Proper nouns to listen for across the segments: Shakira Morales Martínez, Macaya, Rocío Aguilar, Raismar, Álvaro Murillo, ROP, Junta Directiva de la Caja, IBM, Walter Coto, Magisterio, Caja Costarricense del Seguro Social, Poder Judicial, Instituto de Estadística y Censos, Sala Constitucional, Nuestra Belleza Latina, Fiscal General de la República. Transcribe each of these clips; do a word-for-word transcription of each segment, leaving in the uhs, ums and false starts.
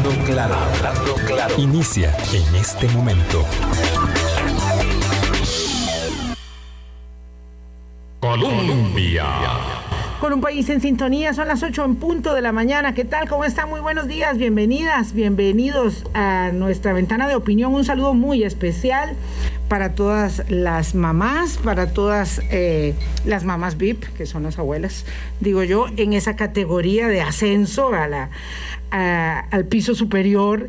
Hablando claro, hablando claro. Inicia en este momento. Colombia. Con un país en sintonía, son las ocho en punto de la mañana. ¿Qué tal? ¿Cómo están? Muy buenos días, bienvenidas, bienvenidos a nuestra ventana de opinión. Un saludo muy especial para todas las mamás, para todas eh, las mamás V I P, que son las abuelas, digo yo, en esa categoría de ascenso a la, a, al piso superior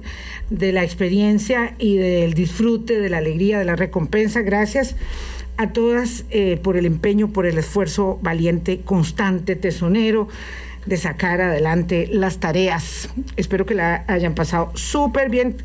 de la experiencia y del disfrute, de la alegría, de la recompensa. Gracias a todas eh, por el empeño, por el esfuerzo valiente, constante, tesonero, de sacar adelante las tareas. Espero que la hayan pasado súper bien,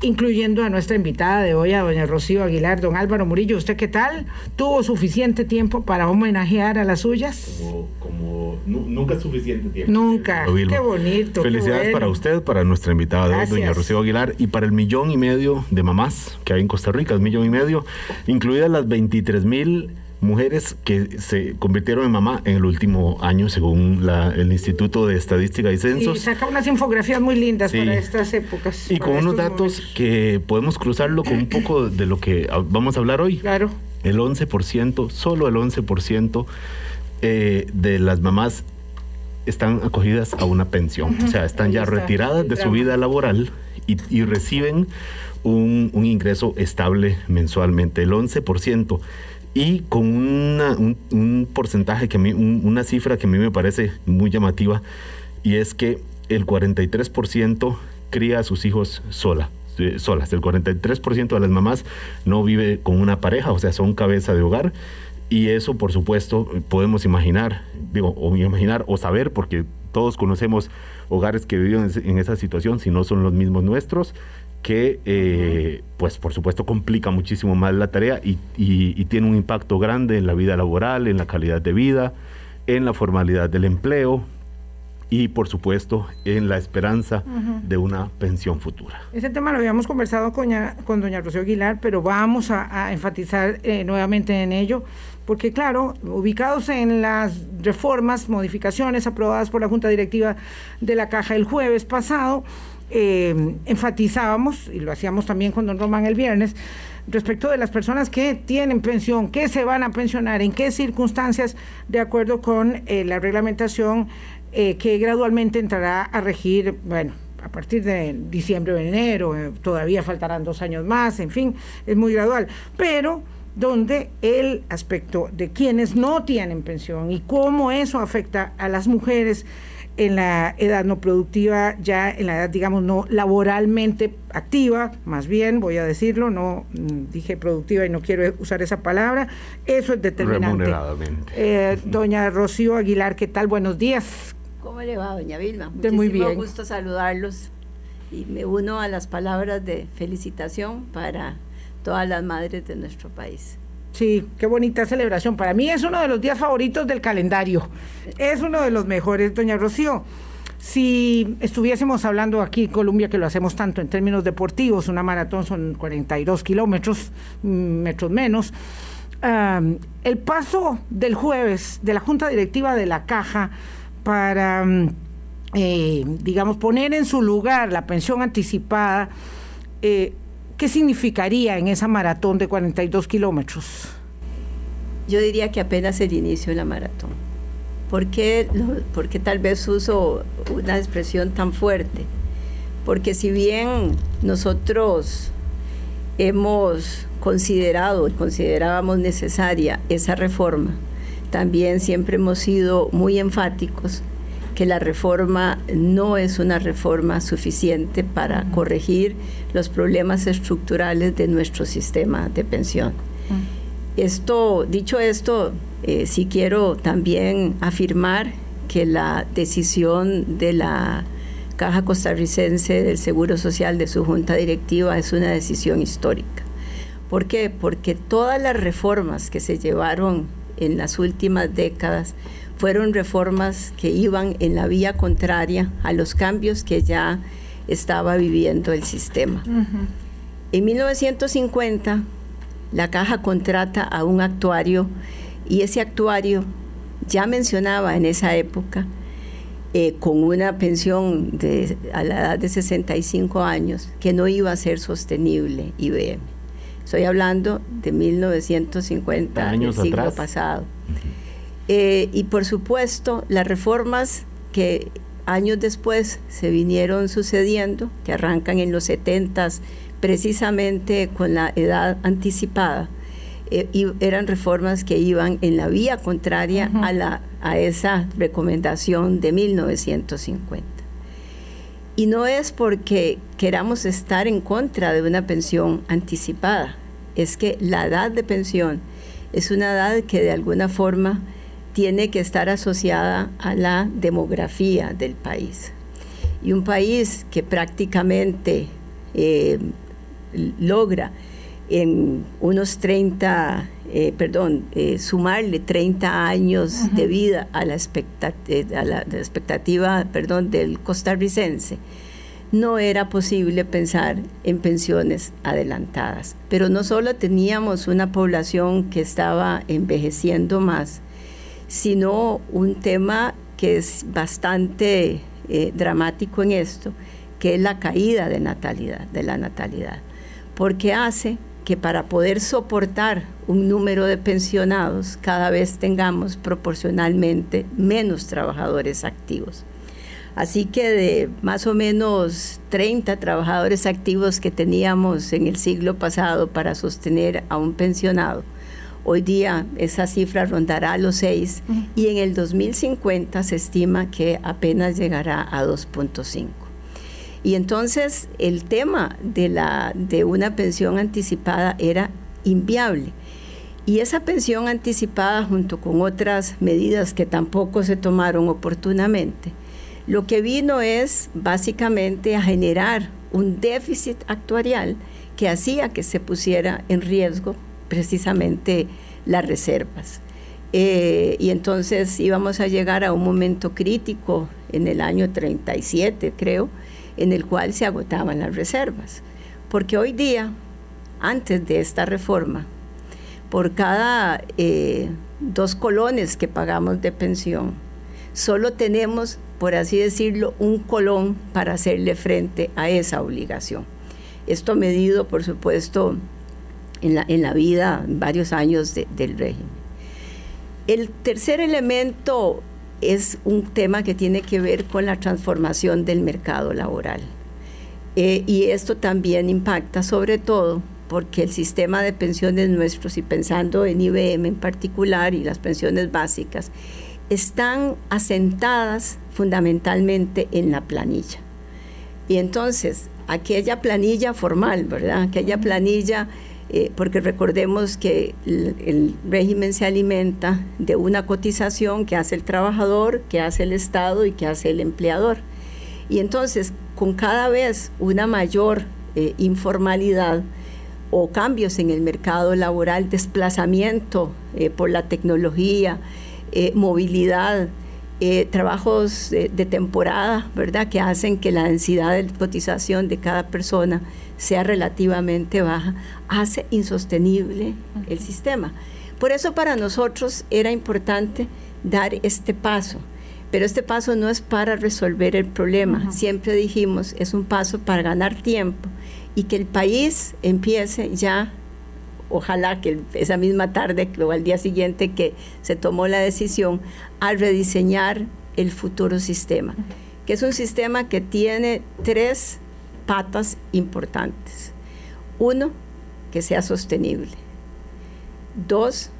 incluyendo a nuestra invitada de hoy, a doña Rocío Aguilar. Don Álvaro Murillo, ¿usted qué tal? ¿Tuvo suficiente tiempo para homenajear a las suyas? Como, como nu- nunca es suficiente tiempo. Nunca, qué bonito. Felicidades, qué bueno, para usted, para nuestra invitada de hoy, doña Rocío Aguilar, y para el millón y medio de mamás que hay en Costa Rica, un millón y medio, incluidas las veintitrés mil mujeres que se convirtieron en mamá en el último año, según la, el Instituto de Estadística y Censos. Y saca unas infografías muy lindas, sí, para estas épocas. Y con unos datos momentos que podemos cruzarlo con un poco de lo que vamos a hablar hoy. Claro. El once por ciento, solo el once por ciento eh, de las mamás están acogidas a una pensión. Uh-huh. O sea, están Ahí ya está, retiradas de su vida laboral y, y reciben un, un ingreso estable mensualmente. El once por ciento. Y con una, un, un porcentaje, que a mí, un, una cifra que a mí me parece muy llamativa, y es que el cuarenta y tres por ciento cría a sus hijos sola, eh, solas. El cuarenta y tres por ciento de las mamás no vive con una pareja, o sea, son cabeza de hogar. Y eso, por supuesto, podemos imaginar, digo, o imaginar o saber, porque todos conocemos hogares que viven en esa situación, si no son los mismos nuestros, que eh, pues por supuesto complica muchísimo más la tarea y, y, y tiene un impacto grande en la vida laboral, en la calidad de vida, en la formalidad del empleo y por supuesto en la esperanza, uh-huh, de una pensión futura. Ese tema lo habíamos conversado con, con doña Rocío Aguilar, pero vamos a, a enfatizar eh, nuevamente en ello, porque claro, ubicados en las reformas, modificaciones aprobadas por la Junta Directiva de la Caja el jueves pasado, Eh, enfatizábamos, y lo hacíamos también con don Román el viernes, respecto de las personas que tienen pensión, que se van a pensionar, en qué circunstancias, de acuerdo con eh, la reglamentación eh, que gradualmente entrará a regir, bueno, a partir de diciembre o enero, eh, todavía faltarán dos años más, en fin, es muy gradual, pero donde el aspecto de quienes no tienen pensión y cómo eso afecta a las mujeres en la edad no productiva, ya en la edad, digamos, no laboralmente activa, más bien voy a decirlo, no dije productiva y no quiero usar esa palabra, eso es determinante. Remuneradamente. Eh, doña Rocío Aguilar, ¿qué tal? Buenos días. ¿Cómo le va, doña Vilma? Muchísimo muy bien. Gusto saludarlos y me uno a las palabras de felicitación para todas las madres de nuestro país. Sí, qué bonita celebración. Para mí es uno de los días favoritos del calendario. Es uno de los mejores, doña Rocío. Si estuviésemos hablando aquí en Colombia, que lo hacemos tanto en términos deportivos, una maratón son cuarenta y dos kilómetros, metros menos. Um, el paso del jueves de la Junta Directiva de la Caja para, eh, digamos, poner en su lugar la pensión anticipada, eh, ¿qué significaría en esa maratón de cuarenta y dos kilómetros? Yo diría que apenas el inicio de la maratón. ¿Por qué, por qué tal vez uso una expresión tan fuerte? Porque si bien nosotros hemos considerado y considerábamos necesaria esa reforma, también siempre hemos sido muy enfáticos que la reforma no es una reforma suficiente para corregir los problemas estructurales de nuestro sistema de pensión. Esto, dicho esto, eh, sí quiero también afirmar que la decisión de la Caja Costarricense del Seguro Social, de su Junta Directiva, es una decisión histórica. ¿Por qué? Porque todas las reformas que se llevaron en las últimas décadas fueron reformas que iban en la vía contraria a los cambios que ya estaba viviendo el sistema. Uh-huh. En mil novecientos cincuenta, la Caja contrata a un actuario, y ese actuario ya mencionaba en esa época eh, con una pensión de, a la edad de sesenta y cinco años, que no iba a ser sostenible I B M. Estoy hablando de mil novecientos cincuenta, años del siglo atrás. pasado. Uh-huh. eh, y por supuesto, las reformas que años después se vinieron sucediendo, que arrancan en los setentas, precisamente con la edad anticipada, eh, y eran reformas que iban en la vía contraria uh-huh. a, la, a esa recomendación de mil novecientos cincuenta. Y no es porque queramos estar en contra de una pensión anticipada, es que la edad de pensión es una edad que de alguna forma tiene que estar asociada a la demografía del país. Y un país que prácticamente eh, logra en unos treinta, eh, perdón, eh, sumarle treinta años uh-huh. de vida a la, expectat- a la, a la expectativa perdón, del costarricense, no era posible pensar en pensiones adelantadas. Pero no solo teníamos una población que estaba envejeciendo más, sino un tema que es bastante eh, dramático en esto, que es la caída de natalidad, de la natalidad, porque hace que para poder soportar un número de pensionados cada vez tengamos proporcionalmente menos trabajadores activos. Así que de más o menos treinta trabajadores activos que teníamos en el siglo pasado para sostener a un pensionado, hoy día esa cifra rondará a los seis y en el dos mil cincuenta se estima que apenas llegará a dos punto cinco. Y entonces el tema de, la, de una pensión anticipada era inviable. Y esa pensión anticipada, junto con otras medidas que tampoco se tomaron oportunamente, lo que vino es básicamente a generar un déficit actuarial que hacía que se pusiera en riesgo precisamente las reservas. Eh, y entonces íbamos a llegar a un momento crítico en el año treinta y siete, creo, en el cual se agotaban las reservas. Porque hoy día, antes de esta reforma, por cada eh, dos colones que pagamos de pensión, solo tenemos, por así decirlo, un colón para hacerle frente a esa obligación. Esto medido, por supuesto, En la, en la vida, varios años de, del régimen. El tercer elemento es un tema que tiene que ver con la transformación del mercado laboral. Eh, y esto también impacta, sobre todo, porque el sistema de pensiones nuestros, y pensando en I B M en particular y las pensiones básicas, están asentadas fundamentalmente en la planilla. Y entonces, aquella planilla formal, ¿verdad? Aquella planilla... Eh, porque recordemos que el, el régimen se alimenta de una cotización que hace el trabajador, que hace el Estado y que hace el empleador. Y entonces, con cada vez una mayor eh, informalidad o cambios en el mercado laboral, desplazamiento eh, por la tecnología, eh, movilidad, eh, trabajos eh, de temporada, ¿verdad?, que hacen que la densidad de cotización de cada persona sea relativamente baja, hace insostenible el sistema. Por eso para nosotros era importante dar este paso, pero este paso no es para resolver el problema. Uh-huh. Siempre dijimos, es un paso para ganar tiempo y que el país empiece ya, ojalá que esa misma tarde o al día siguiente que se tomó la decisión, a rediseñar el futuro sistema, que es un sistema que tiene tres patas importantes. Uno, que sea sostenible. Dos,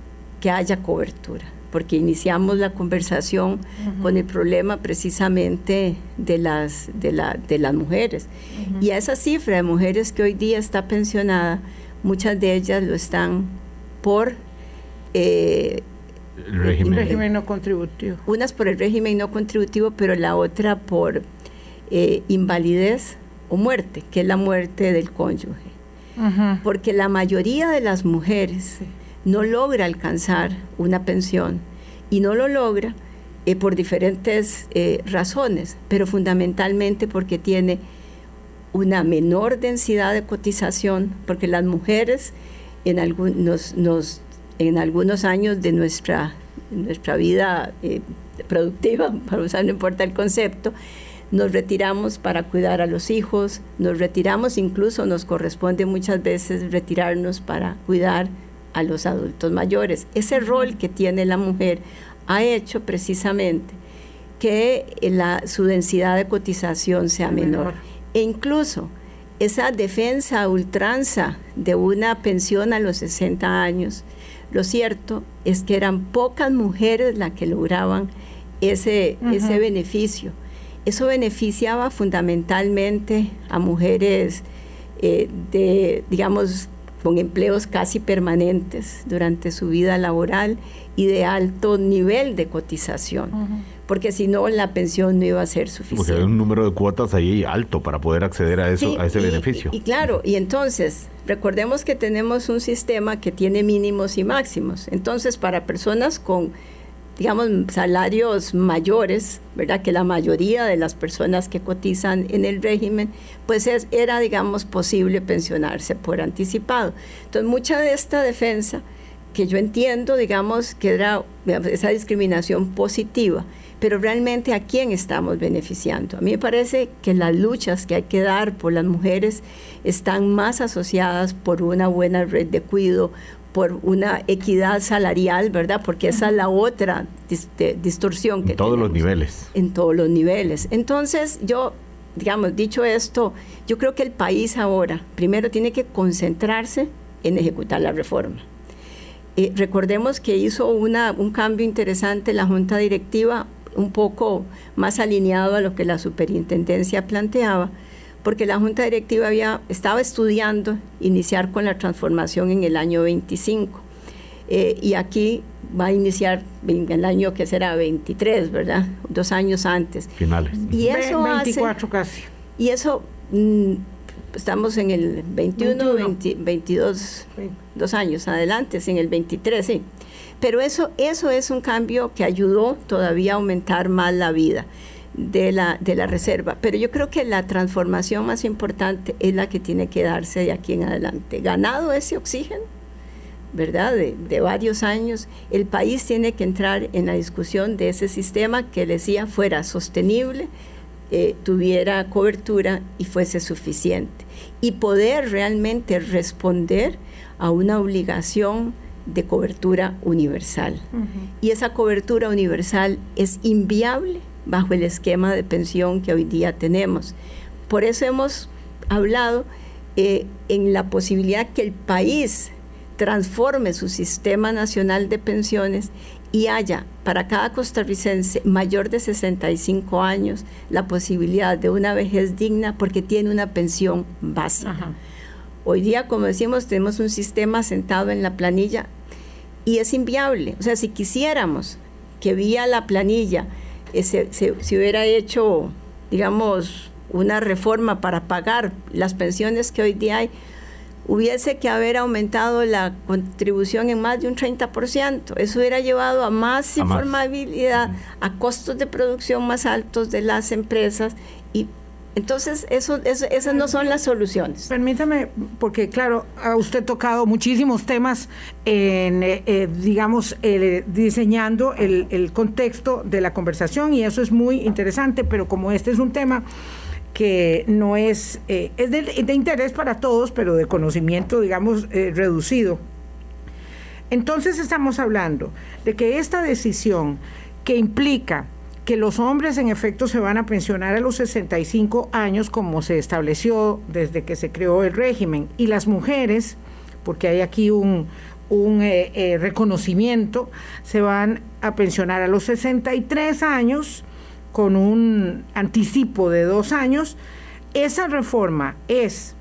que haya cobertura, porque iniciamos la conversación uh-huh. con el problema precisamente de las, de la, de las mujeres. Uh-huh. Y a esa cifra de mujeres que hoy día está pensionada, muchas de ellas lo están por... Eh, el régimen. El régimen no contributivo. Unas por el régimen no contributivo, pero la otra por eh, invalidez o muerte, que es la muerte del cónyuge. Uh-huh. Porque la mayoría de las mujeres sí. no logra alcanzar una pensión y no lo logra eh, por diferentes eh, razones, pero fundamentalmente porque tiene una menor densidad de cotización, porque las mujeres en algunos, nos, en algunos años de nuestra en nuestra vida eh, productiva, para usar, no importa el concepto, nos retiramos para cuidar a los hijos, nos retiramos, incluso nos corresponde muchas veces retirarnos para cuidar a los adultos mayores. Ese rol que tiene la mujer ha hecho precisamente que la, su densidad de cotización sea menor. menor. E incluso esa defensa a ultranza de una pensión a los sesenta años, lo cierto es que eran pocas mujeres las que lograban ese, uh-huh. ese beneficio. Eso beneficiaba fundamentalmente a mujeres eh, de, digamos, con empleos casi permanentes durante su vida laboral y de alto nivel de cotización, uh-huh. porque si no la pensión no iba a ser suficiente. Porque hay un número de cuotas ahí alto para poder acceder a eso, sí, a ese y, beneficio. Y, y claro, y entonces recordemos que tenemos un sistema que tiene mínimos y máximos. Entonces, para personas con, digamos, salarios mayores, ¿verdad?, que la mayoría de las personas que cotizan en el régimen, pues es, era, digamos, posible pensionarse por anticipado. Entonces, mucha de esta defensa, que yo entiendo, digamos, que era esa discriminación positiva, pero realmente, ¿a quién estamos beneficiando? A mí me parece que las luchas que hay que dar por las mujeres están más asociadas por una buena red de cuidado, por una equidad salarial, ¿verdad? Porque esa es la otra distorsión que tenemos. En todos los niveles. En todos los niveles. Entonces, yo, digamos, dicho esto, yo creo que el país ahora, primero, tiene que concentrarse en ejecutar la reforma. Eh, recordemos que hizo una, un cambio interesante la Junta Directiva, un poco más alineado a lo que la Superintendencia planteaba, porque la Junta Directiva había, estaba estudiando iniciar con la transformación en el año veinticinco, eh, y aquí va a iniciar en el año que será veintitrés, ¿verdad? Dos años antes. Finales. Y eso veinticuatro hace, casi. Y eso, mmm, estamos en el veintiuno, veintidós, sí. Dos años adelante, en el veintitrés, sí. Pero eso, eso es un cambio que ayudó todavía a aumentar más la vida de la de la reserva, pero yo creo que la transformación más importante es la que tiene que darse de aquí en adelante. Ganado ese oxígeno, ¿verdad?, de, de varios años, el país tiene que entrar en la discusión de ese sistema que decía fuera sostenible, eh, tuviera cobertura y fuese suficiente, y poder realmente responder a una obligación de cobertura universal. Uh-huh. Y esa cobertura universal es inviable bajo el esquema de pensión que hoy día tenemos. Por eso hemos hablado eh, en la posibilidad que el país transforme su sistema nacional de pensiones y haya para cada costarricense mayor de sesenta y cinco años la posibilidad de una vejez digna, porque tiene una pensión básica. Ajá. Hoy día, como decimos, tenemos un sistema sentado en la planilla y es inviable. O sea, si quisiéramos que vía la planilla Se, se, se hubiera hecho, digamos, una reforma para pagar las pensiones que hoy día hay, hubiese que haber aumentado la contribución en más de un treinta por ciento. Eso hubiera llevado a más informabilidad, a costos de producción más altos de las empresas, y entonces eso, eso, esas no son las soluciones. Permítame, porque claro, ha usted tocado muchísimos temas en, eh, digamos, eh, diseñando el, el contexto de la conversación, y eso es muy interesante, pero como este es un tema que no es, eh, es de, de interés para todos, pero de conocimiento, digamos, eh, reducido. Entonces estamos hablando de que esta decisión que implica que los hombres en efecto se van a pensionar a los sesenta y cinco años, como se estableció desde que se creó el régimen, y las mujeres, porque hay aquí un, un eh, eh, reconocimiento, se van a pensionar a los sesenta y tres años con un anticipo de dos años. Esa reforma es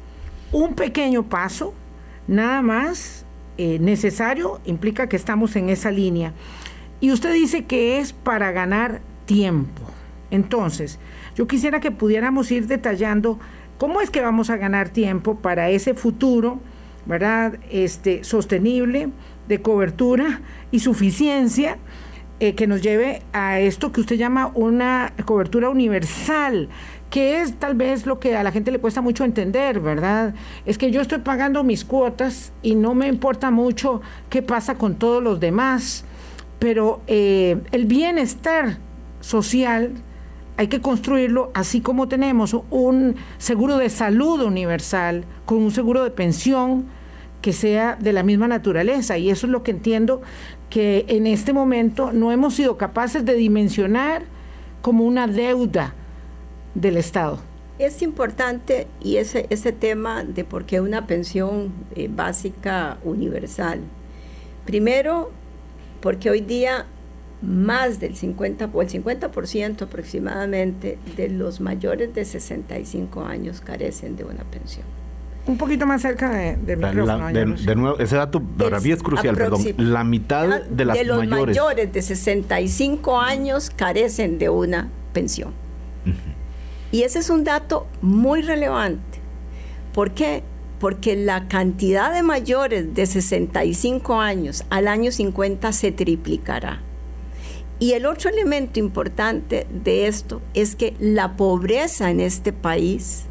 un pequeño paso, nada más eh, necesario, implica que estamos en esa línea. Y usted dice que es para ganar tiempo. Entonces, yo quisiera que pudiéramos ir detallando cómo es que vamos a ganar tiempo para ese futuro, ¿verdad?, este, sostenible, de cobertura y suficiencia, eh, que nos lleve a esto que usted llama una cobertura universal, que es tal vez lo que a la gente le cuesta mucho entender, ¿verdad? Es que yo estoy pagando mis cuotas y no me importa mucho qué pasa con todos los demás. pero eh, el bienestar social hay que construirlo, así como tenemos un seguro de salud universal, con un seguro de pensión que sea de la misma naturaleza. Y eso es lo que entiendo que en este momento no hemos sido capaces de dimensionar como una deuda del Estado. Es importante y ese, ese tema de por qué una pensión eh, básica universal. Primero, porque hoy día más del cincuenta o el cincuenta por ciento aproximadamente de los mayores de sesenta y cinco años carecen de una pensión. Un poquito más cerca de, del micrófono. De, de nuevo, ese dato para mí es crucial, perdón. La mitad de las de los mayores. mayores de sesenta y cinco años carecen de una pensión. Uh-huh. Y ese es un dato muy relevante. ¿Por qué? Porque la cantidad de mayores de sesenta y cinco años al año cincuenta se triplicará. Y el otro elemento importante de esto es que la pobreza en este país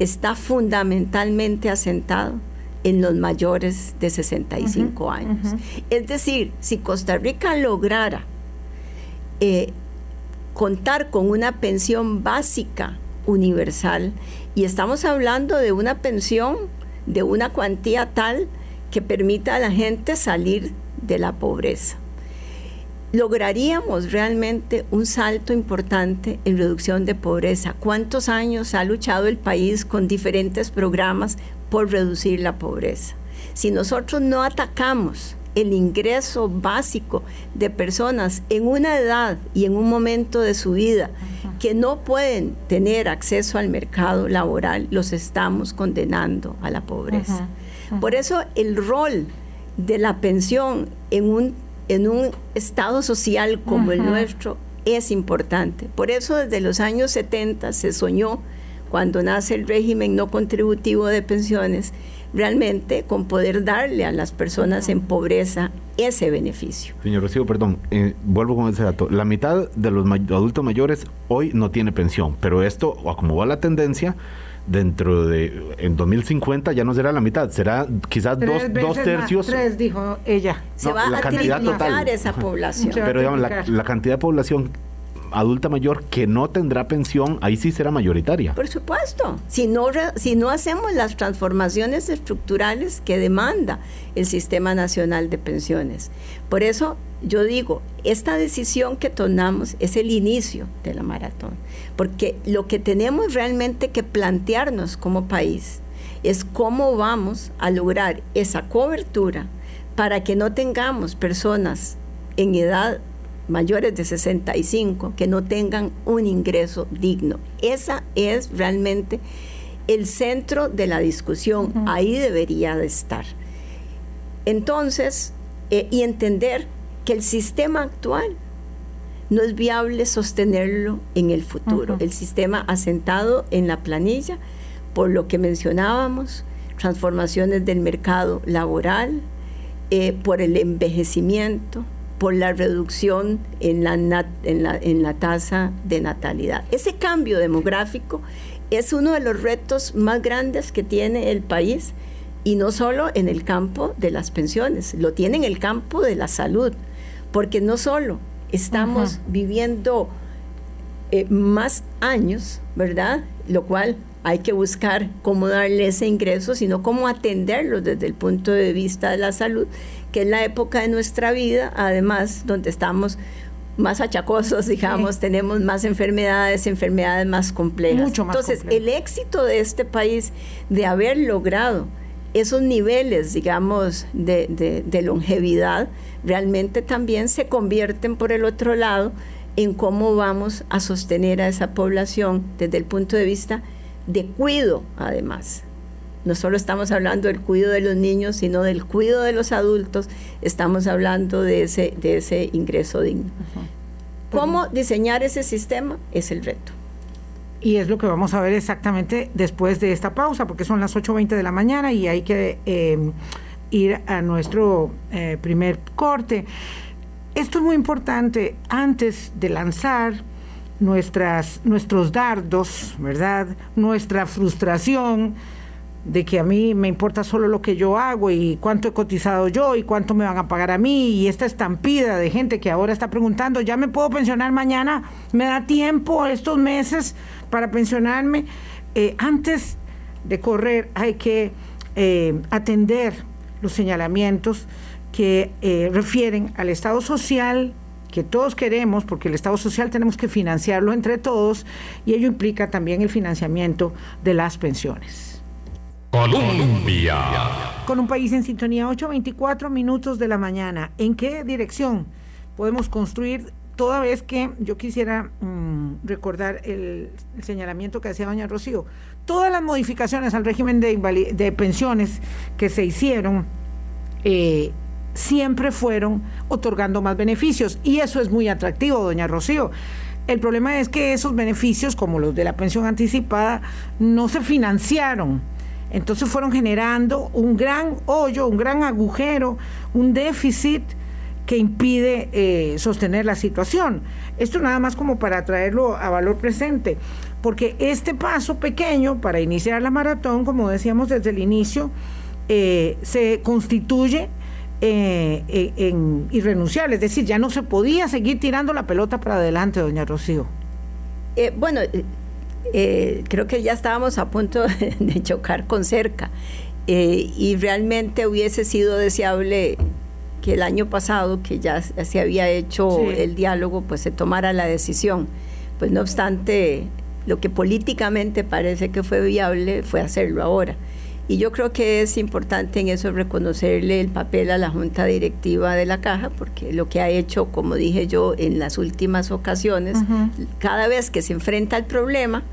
está fundamentalmente asentada en los mayores de sesenta y cinco uh-huh, años. Uh-huh. Es decir, si Costa Rica lograra eh, contar con una pensión básica universal, y estamos hablando de una pensión de una cuantía tal que permita a la gente salir de la pobreza, lograríamos realmente un salto importante en reducción de pobreza. ¿Cuántos años ha luchado el país con diferentes programas por reducir la pobreza? Si nosotros no atacamos el ingreso básico de personas en una edad y en un momento de su vida que no pueden tener acceso al mercado laboral, los estamos condenando a la pobreza. Por eso el rol de la pensión en un en un estado social como uh-huh. el nuestro, es importante. Por eso desde los años setenta se soñó, cuando nace el régimen no contributivo de pensiones, realmente con poder darle a las personas en pobreza ese beneficio. Señor Rocío, perdón, eh, vuelvo con ese dato. La mitad de los may- adultos mayores hoy no tiene pensión, pero esto, como va la tendencia, dentro de, en dos mil cincuenta ya no será la mitad, será quizás dos, dos tercios. Más, tres, dijo ella. Se no, va la a cantidad total. Esa población. Pero digamos, la, la cantidad de población adulta mayor que no tendrá pensión, ahí sí será mayoritaria. Por supuesto, si no, si no hacemos las transformaciones estructurales que demanda el Sistema Nacional de Pensiones. Por eso yo digo, esta decisión que tomamos es el inicio de la maratón, porque lo que tenemos realmente que plantearnos como país es cómo vamos a lograr esa cobertura para que no tengamos personas en edad mayores de sesenta y cinco que no tengan un ingreso digno. Esa es realmente el centro de la discusión. Uh-huh. Ahí debería de estar. Entonces, eh, y entender que el sistema actual no es viable sostenerlo en el futuro. Uh-huh. El sistema asentado en la planilla, por lo que mencionábamos, transformaciones del mercado laboral, eh, por el envejecimiento, por la reducción en la, nat, en, la, en la tasa de natalidad. Ese cambio demográfico es uno de los retos más grandes que tiene el país, y no solo en el campo de las pensiones, lo tiene en el campo de la salud, porque no solo estamos uh-huh. viviendo eh, más años, ¿verdad?, lo cual hay que buscar cómo darle ese ingreso, sino cómo atenderlo desde el punto de vista de la salud, que es la época de nuestra vida, además, donde estamos más achacosos, digamos, sí. tenemos más enfermedades, enfermedades más complejas. Mucho más Entonces, complejo. El éxito de este país de haber logrado esos niveles, digamos, de, de, de longevidad, realmente también se convierten por el otro lado en cómo vamos a sostener a esa población desde el punto de vista de cuido, además. No solo estamos hablando del cuidado de los niños, sino del cuidado de los adultos, estamos hablando de ese, de ese ingreso digno. Ajá. ¿Cómo diseñar ese sistema? Es el reto. Y es lo que vamos a ver exactamente después de esta pausa, porque son las ocho veinte de la mañana y hay que eh, ir a nuestro eh, primer corte. Esto es muy importante antes de lanzar nuestras, nuestros dardos, ¿verdad? Nuestra frustración, de que a mí me importa solo lo que yo hago y cuánto he cotizado yo y cuánto me van a pagar a mí, y esta estampida de gente que ahora está preguntando, ¿ya me puedo pensionar mañana? ¿Me da tiempo estos meses para pensionarme? Eh, antes de correr hay que eh, atender los señalamientos que eh, refieren al Estado Social, que todos queremos, porque el Estado Social tenemos que financiarlo entre todos, y ello implica también el financiamiento de las pensiones. Colombia. Con un país en sintonía, ocho veinticuatro minutos de la mañana. ¿En qué dirección podemos construir? Toda vez que yo quisiera um, recordar el, el señalamiento que hacía doña Rocío, todas las modificaciones al régimen de, invali- de pensiones que se hicieron, eh, siempre fueron otorgando más beneficios, y eso es muy atractivo, doña Rocío. El problema es que esos beneficios, como los de la pensión anticipada, no se financiaron, entonces fueron generando un gran hoyo, un gran agujero, un déficit que impide eh, sostener la situación. Esto nada más como para traerlo a valor presente, porque este paso pequeño para iniciar la maratón, como decíamos desde el inicio, eh, se constituye Eh, eh, en irrenunciable, es decir, ya no se podía seguir tirando la pelota para adelante, doña Rocío. Eh, bueno, eh, creo que ya estábamos a punto de chocar con cerca, eh, y realmente hubiese sido deseable que el año pasado, que ya se había hecho sí. el diálogo, pues se tomara la decisión. Pues no obstante, lo que políticamente parece que fue viable fue hacerlo ahora. Y yo creo que es importante en eso reconocerle el papel a la Junta Directiva de la Caja, porque lo que ha hecho, como dije yo, en las últimas ocasiones, uh-huh. cada vez que se enfrenta al problema,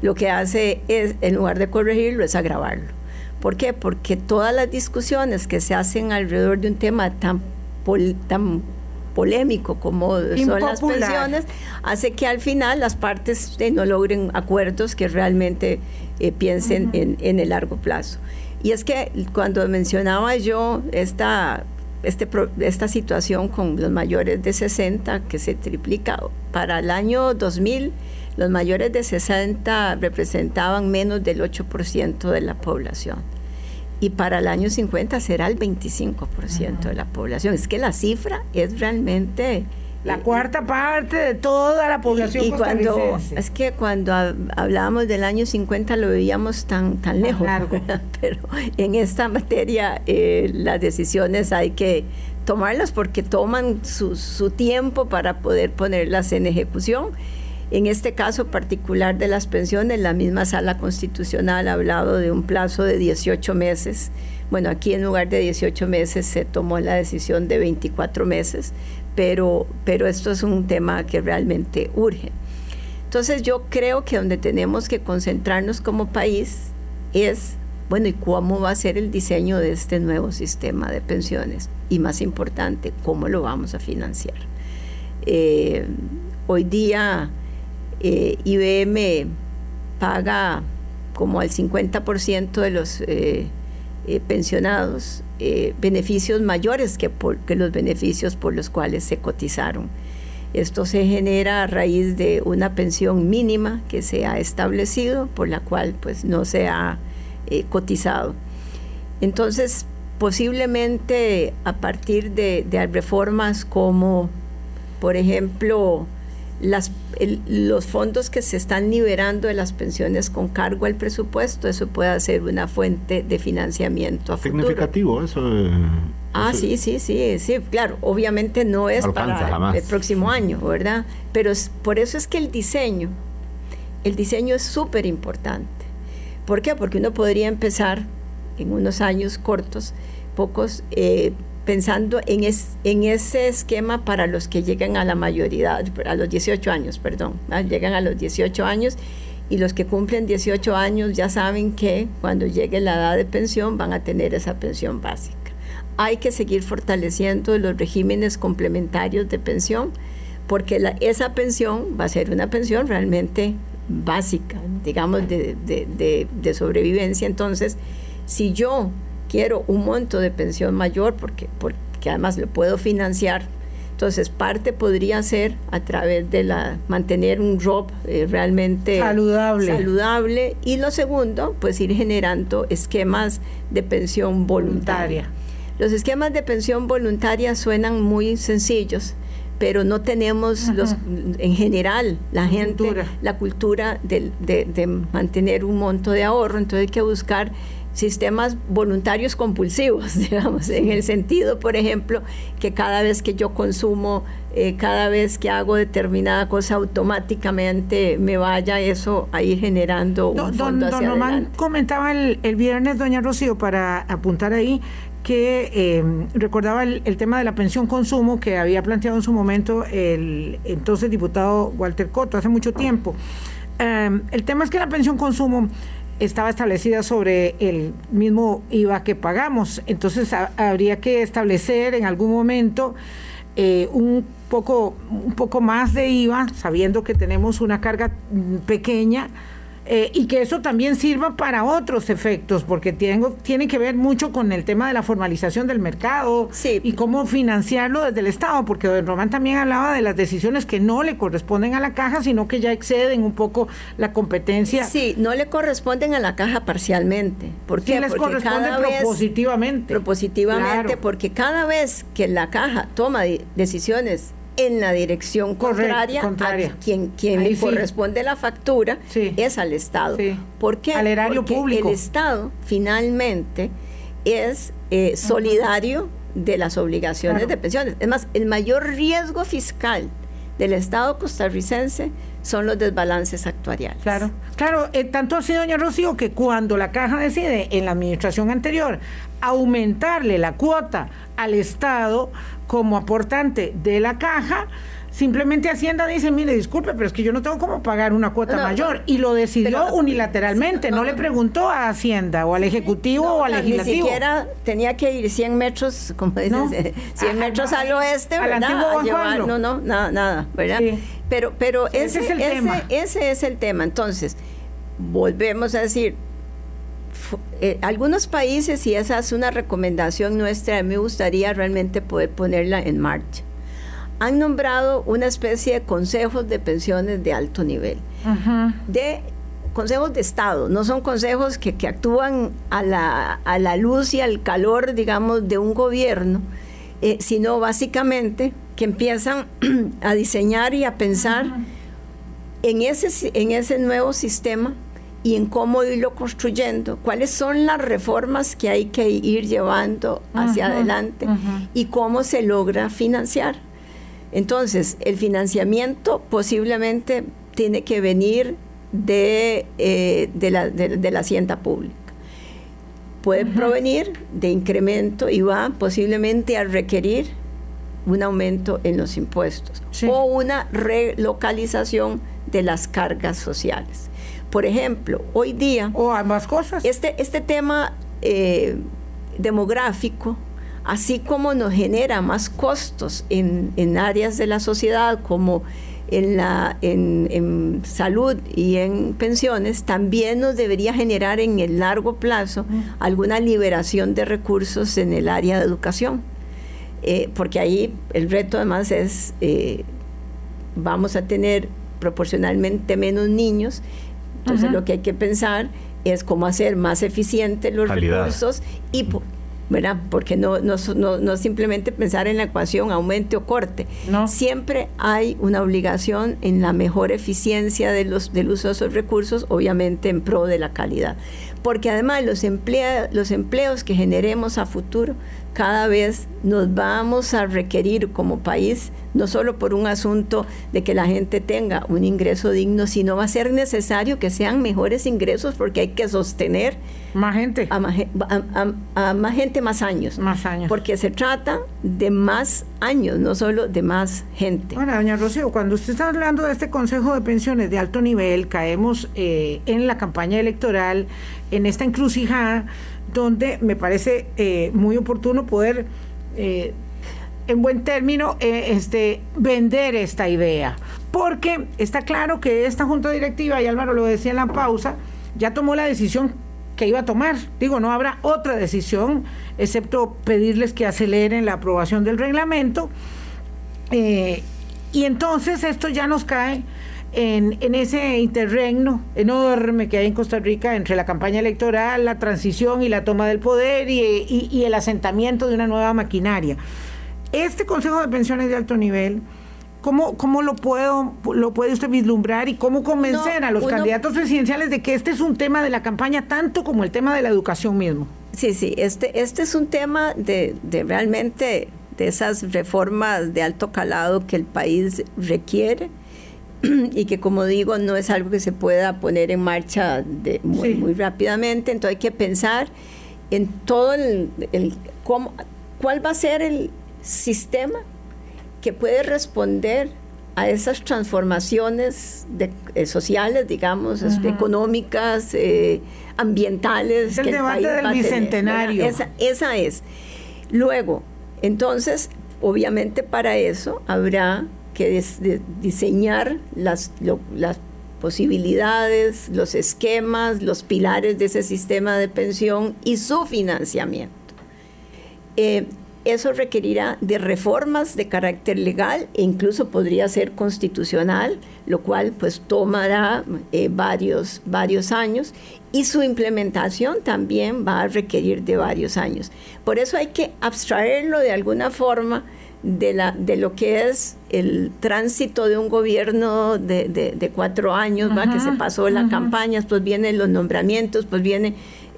lo que hace es, en lugar de corregirlo, es agravarlo. ¿Por qué? Porque todas las discusiones que se hacen alrededor de un tema tan, pol- tan polémico como impopular son las pensiones, hace que al final las partes eh, no logren acuerdos que realmente... Eh, piensen uh-huh. en, en el largo plazo. Y es que cuando mencionaba yo esta, este, esta situación con los mayores de sesenta, que se triplica, para el año dos mil los mayores de sesenta representaban menos del ocho por ciento de la población, y para el año cincuenta será el veinticinco por ciento uh-huh. de la población. Es que la cifra es realmente... La cuarta parte de toda la población. Y cuando es que cuando hablábamos del año cincuenta lo veíamos tan tan lejos, pero en esta materia eh, las decisiones hay que tomarlas porque toman su, su tiempo para poder ponerlas en ejecución. En este caso particular de las pensiones, la misma Sala Constitucional ha hablado de un plazo de dieciocho meses. Bueno, aquí en lugar de dieciocho meses se tomó la decisión de veinticuatro meses. Pero, pero esto es un tema que realmente urge. Entonces yo creo que donde tenemos que concentrarnos como país es, bueno, ¿y cómo va a ser el diseño de este nuevo sistema de pensiones? Y más importante, ¿cómo lo vamos a financiar? Eh, hoy día eh, I B M paga como al cincuenta por ciento de los eh, eh, pensionados Eh, beneficios mayores que, por, que los beneficios por los cuales se cotizaron. Esto se genera a raíz de una pensión mínima que se ha establecido, por la cual pues no se ha eh, cotizado. Entonces, posiblemente a partir de, de reformas como, por ejemplo, las, el, los fondos que se están liberando de las pensiones con cargo al presupuesto, eso puede ser una fuente de financiamiento a futuro. ¿Significativo eso? Eh, ah, eso, sí, sí, sí, sí, claro, obviamente no es para jamás. El próximo año, ¿verdad? Pero es, por eso es que el diseño, el diseño es súper importante. ¿Por qué? Porque uno podría empezar en unos años cortos, pocos, eh, pensando en, es, en ese esquema para los que llegan a la mayoría, a los dieciocho años, perdón, ¿no? Llegan a los dieciocho años y los que cumplen dieciocho años ya saben que cuando llegue la edad de pensión van a tener esa pensión básica. Hay que seguir fortaleciendo los regímenes complementarios de pensión porque la, esa pensión va a ser una pensión realmente básica, digamos, de, de, de, de sobrevivencia. Entonces, si yo quiero un monto de pensión mayor porque, porque además lo puedo financiar. Entonces, parte podría ser a través de la mantener un R O P eh, realmente saludable. saludable. Y lo segundo, pues ir generando esquemas de pensión voluntaria. voluntaria. Los esquemas de pensión voluntaria suenan muy sencillos, pero no tenemos los, en general la gente, cultura. la cultura de, de, de mantener un monto de ahorro. Entonces hay que buscar sistemas voluntarios compulsivos, digamos, en el sentido, por ejemplo, que cada vez que yo consumo, eh, cada vez que hago determinada cosa, automáticamente me vaya eso a ir generando un don, fondo hacia don adelante. Román comentaba el, el viernes, doña Rocío, para apuntar ahí, que eh, recordaba el, el tema de la pensión consumo que había planteado en su momento el entonces diputado Walter Coto hace mucho tiempo. Um, el tema es que la pensión consumo estaba establecida sobre el mismo I V A que pagamos, entonces a, habría que establecer en algún momento eh, un poco un poco más de I V A, sabiendo que tenemos una carga pequeña, Eh, y que eso también sirva para otros efectos, porque tengo, tiene que ver mucho con el tema de la formalización del mercado, sí, y cómo financiarlo desde el Estado, porque don Román también hablaba de las decisiones que no le corresponden a la Caja, sino que ya exceden un poco la competencia. Sí, no le corresponden a la Caja parcialmente. ¿Por qué? Sí, les porque corresponde propositivamente. Propositivamente, claro, porque cada vez que la Caja toma decisiones en la dirección contraria, contraria. a quien, quien le corresponde, sí, la factura, sí, es al Estado. Sí. ¿Por qué? Al erario Porque público. El Estado finalmente es eh, solidario de las obligaciones, claro, de pensiones. Es más, el mayor riesgo fiscal del Estado costarricense son los desbalances actuariales. Claro, claro, eh, tanto así, doña Rocío, que cuando la Caja decide en la administración anterior aumentarle la cuota al Estado como aportante de la Caja, simplemente Hacienda dice, mire, disculpe, pero es que yo no tengo cómo pagar una cuota no, mayor, no, y lo decidió pero, unilateralmente, no, no, no le preguntó a Hacienda o al Ejecutivo no, o al no, Legislativo. Ni siquiera tenía que ir cien metros, como dicen, no, cien metros al oeste, al ¿verdad? Antiguo Banco llevar, Anglo. No, no, nada, nada, ¿verdad? Sí. Pero, pero sí, ese, ese, es el ese, tema. ese es el tema. Entonces, volvemos a decir, Eh, algunos países, y esa es una recomendación nuestra, me gustaría realmente poder ponerla en marcha, han nombrado una especie de consejos de pensiones de alto nivel, uh-huh, de consejos de Estado, no son consejos que, que actúan a la, a la luz y al calor, digamos, de un gobierno, eh, sino básicamente que empiezan a diseñar y a pensar, uh-huh, en ese, en ese nuevo sistema y en cómo irlo construyendo, cuáles son las reformas que hay que ir llevando hacia, ajá, adelante, ajá, y cómo se logra financiar. Entonces, el financiamiento posiblemente tiene que venir de, eh, de, la, de, de la hacienda pública. Puede, ajá, provenir de incremento y va posiblemente a requerir un aumento en los impuestos, sí, o una relocalización de las cargas sociales. Por ejemplo, hoy día... O ambas cosas. Este, este tema eh, demográfico, así como nos genera más costos en, en áreas de la sociedad, como en, la, en, en salud y en pensiones, también nos debería generar en el largo plazo alguna liberación de recursos en el área de educación. Eh, porque ahí el reto además es, eh, vamos a tener proporcionalmente menos niños. Entonces, ajá, lo que hay que pensar es cómo hacer más eficientes los calidad. recursos y, ¿verdad? Porque no, no, no, no simplemente pensar en la ecuación aumente o corte. No. Siempre hay una obligación en la mejor eficiencia de los, del uso de esos recursos, obviamente en pro de la calidad. Porque además los, emplea, los empleos que generemos a futuro cada vez nos vamos a requerir como país, no solo por un asunto de que la gente tenga un ingreso digno, sino va a ser necesario que sean mejores ingresos porque hay que sostener más gente a más, a, a, a más gente más años, más años, porque se trata de más años, no solo de más gente. Ahora, doña Rocío, cuando usted está hablando de este Consejo de Pensiones de alto nivel, caemos eh, en la campaña electoral, en esta encrucijada donde me parece eh, muy oportuno poder, eh, en buen término, eh, este, vender esta idea. Porque está claro que esta Junta Directiva, y Álvaro lo decía en la pausa, ya tomó la decisión que iba a tomar. Digo, no habrá otra decisión, excepto pedirles que aceleren la aprobación del reglamento. Eh, y entonces esto ya nos cae en, en ese interregno enorme que hay en Costa Rica entre la campaña electoral, la transición y la toma del poder y, y, y el asentamiento de una nueva maquinaria. Este Consejo de Pensiones de Alto Nivel, ¿cómo, cómo lo puedo lo puede usted vislumbrar y cómo convencer no, a los uno, candidatos presidenciales de que este es un tema de la campaña tanto como el tema de la educación mismo? Sí, sí, este, este es un tema de, de realmente de esas reformas de alto calado que el país requiere y que, como digo, no es algo que se pueda poner en marcha de muy, sí. muy rápidamente. Entonces hay que pensar en todo el, el cómo, cuál va a ser el sistema que puede responder a esas transformaciones de, eh, sociales, digamos, uh-huh. económicas, eh, ambientales. Es el que debate el país del va bicentenario. A tener, esa, esa es. Luego, entonces, obviamente para eso habrá que des, de, diseñar las, lo, las posibilidades, los esquemas, los pilares de ese sistema de pensión y su financiamiento. Eh, Eso requerirá de reformas de carácter legal e incluso podría ser constitucional, lo cual pues tomará eh, varios, varios años, y su implementación también va a requerir de varios años. Por eso hay que abstraerlo de alguna forma de, la, de lo que es el tránsito de un gobierno de, de, de cuatro años, ajá, ¿va? Que se pasó las ajá. campañas, pues vienen los nombramientos, pues viene...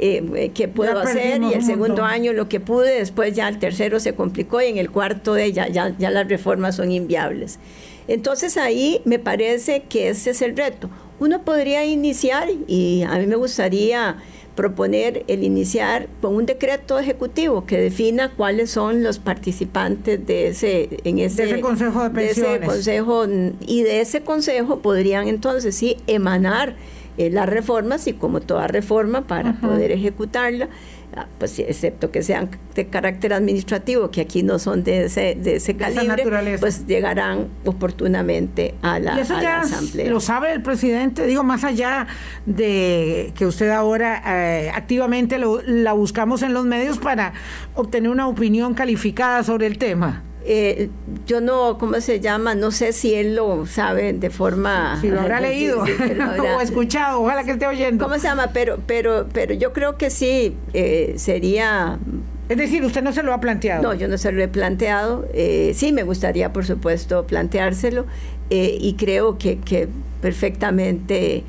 Eh, qué puedo hacer, y el segundo año lo que pude, después ya el tercero se complicó y en el cuarto de ya, ya, ya las reformas son inviables. Entonces ahí me parece que ese es el reto. Uno podría iniciar, y a mí me gustaría proponer el iniciar con un decreto ejecutivo que defina cuáles son los participantes de ese, en ese, de ese consejo de pensiones. De ese consejo, y de ese consejo podrían entonces sí emanar Eh, las reformas, y como toda reforma para ajá. poder ejecutarla, pues excepto que sean de carácter administrativo, que aquí no son de ese, de ese calibre, pues llegarán oportunamente a la, eso a ya la asamblea. Lo sabe el presidente, digo, más allá de que usted ahora eh, activamente lo, la buscamos en los medios para obtener una opinión calificada sobre el tema. Eh, yo no, ¿cómo se llama? No sé si él lo sabe de forma... Si lo habrá no, leído sí, sí, lo habrá, o escuchado, ojalá que esté oyendo. ¿Cómo se llama? Pero pero, pero yo creo que sí, eh, sería... Es decir, usted no se lo ha planteado. No, yo no se lo he planteado. Eh, sí, me gustaría, por supuesto, planteárselo. Eh, y creo que, que perfectamente,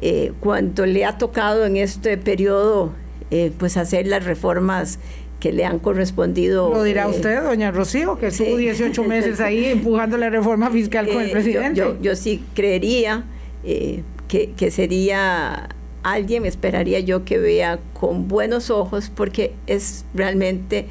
eh, cuando le ha tocado en este periodo, eh, pues hacer las reformas que le han correspondido. Lo dirá eh, usted, doña Rocío, que sí. estuvo dieciocho meses ahí empujando la reforma fiscal eh, con el presidente. Yo, yo, yo sí creería eh, que, que sería alguien, esperaría yo que vea con buenos ojos, porque es realmente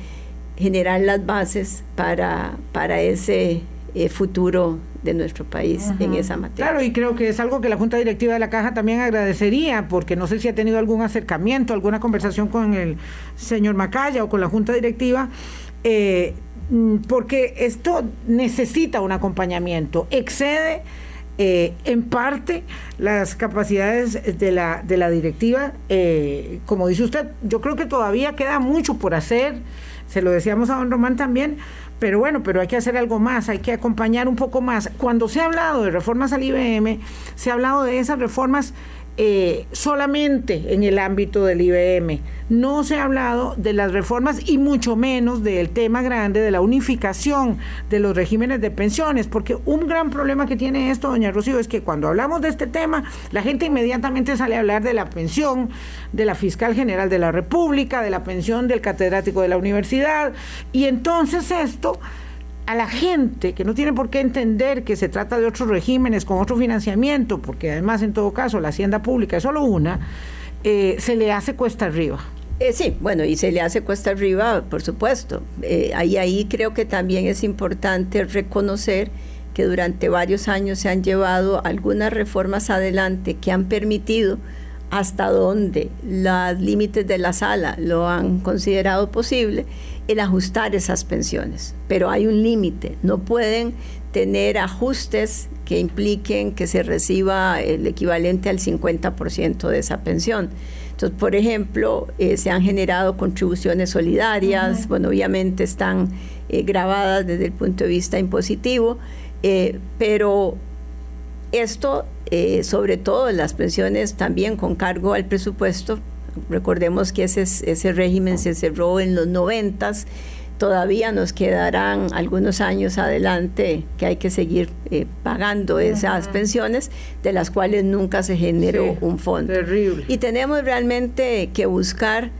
generar las bases para, para ese eh, futuro de nuestro país ajá. en esa materia. Claro, y creo que es algo que la Junta Directiva de la Caja también agradecería, porque no sé si ha tenido algún acercamiento, alguna conversación con el señor Macaya o con la Junta Directiva, eh, porque esto necesita un acompañamiento, excede eh, en parte las capacidades de la, de la directiva. Eh, como dice usted, yo creo que todavía queda mucho por hacer, se lo decíamos a don Román también, pero bueno, pero hay que hacer algo más, hay que acompañar un poco más. Cuando se ha hablado de reformas al I B M, se ha hablado de esas reformas eh, solamente en el ámbito del I B M. No se ha hablado de las reformas y mucho menos del tema grande de la unificación de los regímenes de pensiones, porque un gran problema que tiene esto, doña Rocío, es que cuando hablamos de este tema, la gente inmediatamente sale a hablar de la pensión de la Fiscal General de la República, de la pensión del catedrático de la universidad, y entonces esto... a la gente que no tiene por qué entender que se trata de otros regímenes con otro financiamiento, porque además en todo caso la hacienda pública es solo una, eh, se le hace cuesta arriba. Eh, sí, bueno, y se le hace cuesta arriba, por supuesto. Eh, ahí, ahí creo que también es importante reconocer que durante varios años se han llevado algunas reformas adelante que han permitido hasta donde los límites de la sala lo han considerado posible, el ajustar esas pensiones. Pero hay un límite, no pueden tener ajustes que impliquen que se reciba el equivalente al cincuenta por ciento de esa pensión. Entonces, por ejemplo, eh, se han generado contribuciones solidarias, uh-huh. bueno, obviamente están eh, gravadas desde el punto de vista impositivo, eh, pero esto, eh, sobre todo en las pensiones también con cargo al presupuesto. Recordemos que ese, ese régimen se cerró en los noventas, todavía nos quedarán algunos años adelante que hay que seguir eh, pagando esas Ajá. pensiones, de las cuales nunca se generó sí, un fondo. Terrible. Y tenemos realmente que buscar,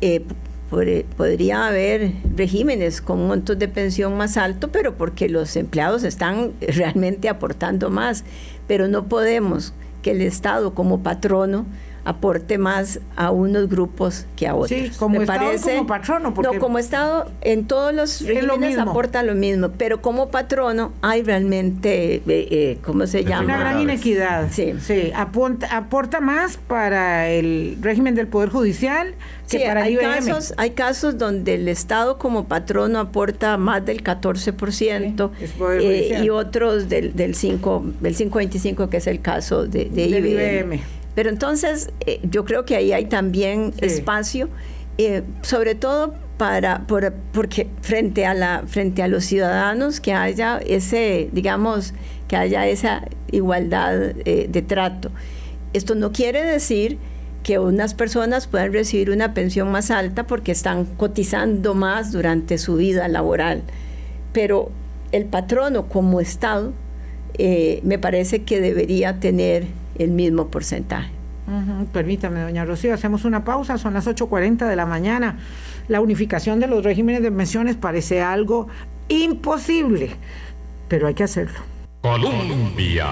eh, por, podría haber regímenes con montos de pensión más altos, pero porque los empleados están realmente aportando más, pero no podemos que el Estado como patrono aporte más a unos grupos que a otros. Sí, como Me Estado parece, como patrono. Porque no, como Estado en todos los regímenes lo aporta lo mismo, pero como patrono hay realmente, eh, eh, ¿cómo se llama? Una gran inequidad. Sí. sí apunta, aporta más para el régimen del Poder Judicial que sí, para hay I B M. Casos, hay casos donde el Estado como patrono aporta más del catorce por ciento sí, eh, y otros del, del cinco, del cinco punto veinticinco, que es el caso de, de del I B M. I B M. Pero entonces eh, yo creo que ahí hay también sí. espacio, eh, sobre todo para, por, porque frente a la, frente a los ciudadanos, que haya ese, digamos, que haya esa igualdad eh, de trato. Esto no quiere decir que unas personas puedan recibir una pensión más alta porque están cotizando más durante su vida laboral, pero el patrono como Estado eh, me parece que debería tener el mismo porcentaje. Uh-huh. Permítame, doña Rocío, hacemos una pausa, son las ocho cuarenta de la mañana. La unificación de los regímenes de pensiones parece algo imposible, pero hay que hacerlo. Colombia.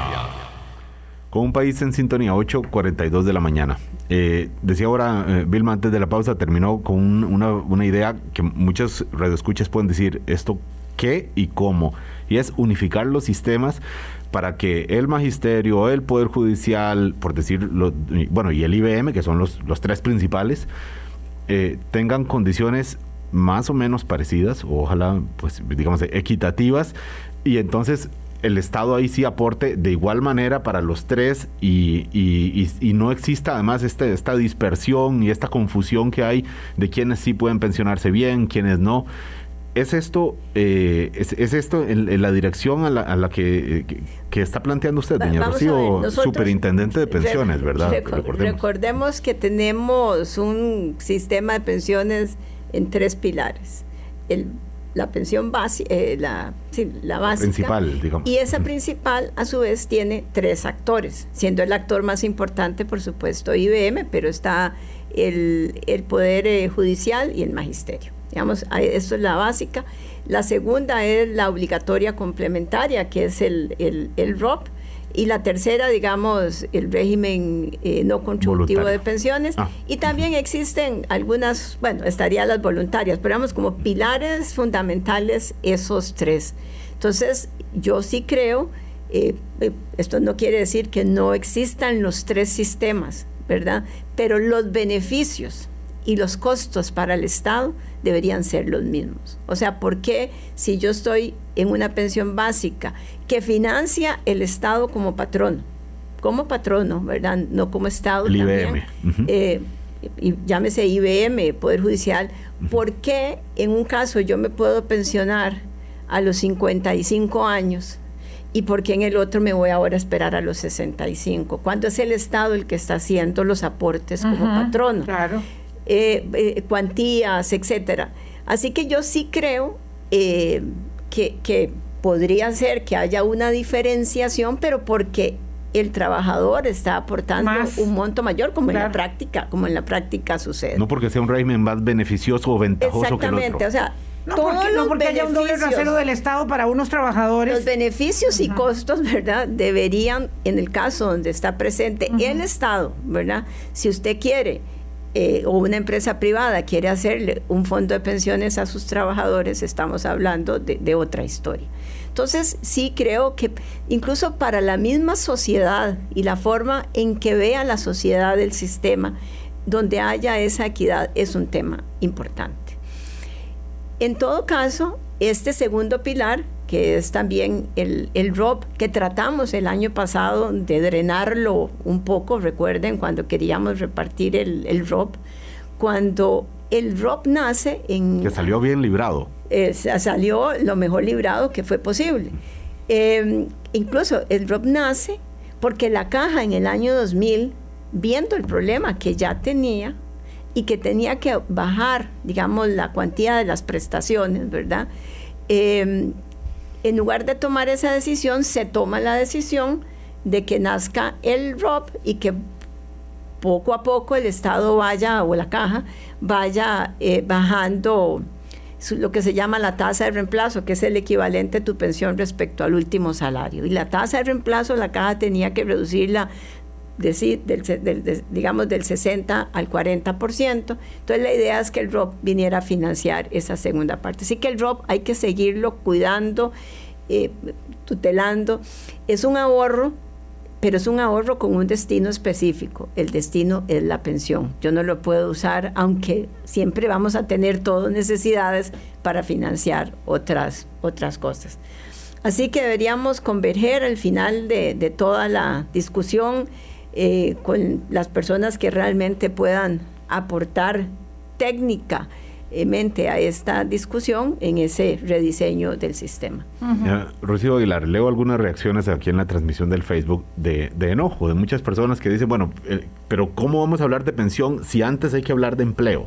Con un país en sintonía, ocho cuarenta y dos de la mañana. Eh, decía ahora, eh, Vilma, antes de la pausa, terminó con un, una, una idea que muchos radioescuchas pueden decir, esto qué y cómo, y es unificar los sistemas para que el Magisterio, el Poder Judicial, por decirlo, bueno, y el I B M, que son los, los tres principales, eh, tengan condiciones más o menos parecidas, o ojalá, pues, digamos, equitativas, y entonces el Estado ahí sí aporte de igual manera para los tres, y, y, y, y no exista además este, esta dispersión y esta confusión que hay de quienes sí pueden pensionarse bien, quienes no. ¿Es esto, eh, es, es esto en, en la dirección a la, a la que, que, que está planteando usted, doña Vamos Rocío, ver, superintendente de pensiones, re, verdad? Reco- recordemos. recordemos que tenemos un sistema de pensiones en tres pilares. El, la pensión base, eh, la, sí, la básica. Principal, digamos. Y esa principal, a su vez, tiene tres actores, siendo el actor más importante, por supuesto, I B M, pero está el, el Poder eh, Judicial y el Magisterio. Digamos, esto es la básica. La segunda es la obligatoria complementaria, que es el, el, el R O P. Y la tercera, digamos, el régimen eh, no contributivo Voluntario. de pensiones. Ah. Y también existen algunas, bueno, estarían las voluntarias, pero digamos, como pilares fundamentales, esos tres. Entonces, yo sí creo, eh, esto no quiere decir que no existan los tres sistemas, ¿verdad? Pero los beneficios y los costos para el Estado deberían ser los mismos. O sea, ¿por qué si yo estoy en una pensión básica que financia el Estado como patrono? Como patrono, ¿verdad? No como Estado. El también, I B M. Uh-huh. Eh, y llámese I B M, Poder Judicial. ¿Por qué en un caso yo me puedo pensionar a los cincuenta y cinco años y por qué en el otro me voy ahora a esperar a los sesenta y cinco? Cuando es el Estado el que está haciendo los aportes uh-huh, como patrono. Claro. Eh, eh, cuantías, etcétera. Así que yo sí creo eh, que, que podría ser que haya una diferenciación, pero porque el trabajador está aportando más, un monto mayor, como claro. en la práctica, como en la práctica sucede. No porque sea un régimen más beneficioso o ventajoso que el otro. Exactamente, o sea, no todos porque, no porque haya un doble rasero del Estado para unos trabajadores. Los beneficios uh-huh. y costos, ¿verdad? Deberían, en el caso donde está presente uh-huh. el Estado, ¿verdad? Si usted quiere Eh, o una empresa privada quiere hacerle un fondo de pensiones a sus trabajadores, estamos hablando de, de otra historia. Entonces, sí creo que incluso para la misma sociedad y la forma en que vea la sociedad el sistema, donde haya esa equidad, es un tema importante. En todo caso, este segundo pilar, que es también el, el R O P, que tratamos el año pasado de drenarlo un poco, recuerden cuando queríamos repartir el, el R O P, cuando el R O P nace en... Que salió bien librado. eh, salió lo mejor librado que fue posible. Eh, incluso el R O P nace porque la Caja en el año dos mil, viendo el problema que ya tenía y que tenía que bajar, digamos, la cuantía de las prestaciones, ¿verdad? Eh, en lugar de tomar esa decisión, se toma la decisión de que nazca el R O P y que poco a poco el Estado vaya, o la Caja, vaya eh, bajando lo que se llama la tasa de reemplazo, que es el equivalente a tu pensión respecto al último salario. Y la tasa de reemplazo, la Caja tenía que reducirla, de, del, del, de, digamos, del sesenta al cuarenta por ciento. Entonces, la idea es que el R O P viniera a financiar esa segunda parte. Así que el R O P hay que seguirlo cuidando, eh, tutelando. Es un ahorro, pero es un ahorro con un destino específico. El destino es la pensión. Yo no lo puedo usar, aunque siempre vamos a tener todas necesidades para financiar otras, otras cosas. Así que deberíamos converger al final de, de toda la discusión eh, con las personas que realmente puedan aportar técnicamente a esta discusión en ese rediseño del sistema. Uh-huh. Ya, Rocío Aguilar, leo algunas reacciones aquí en la transmisión del Facebook de, de enojo de muchas personas que dicen, bueno, eh, pero ¿cómo vamos a hablar de pensión si antes hay que hablar de empleo?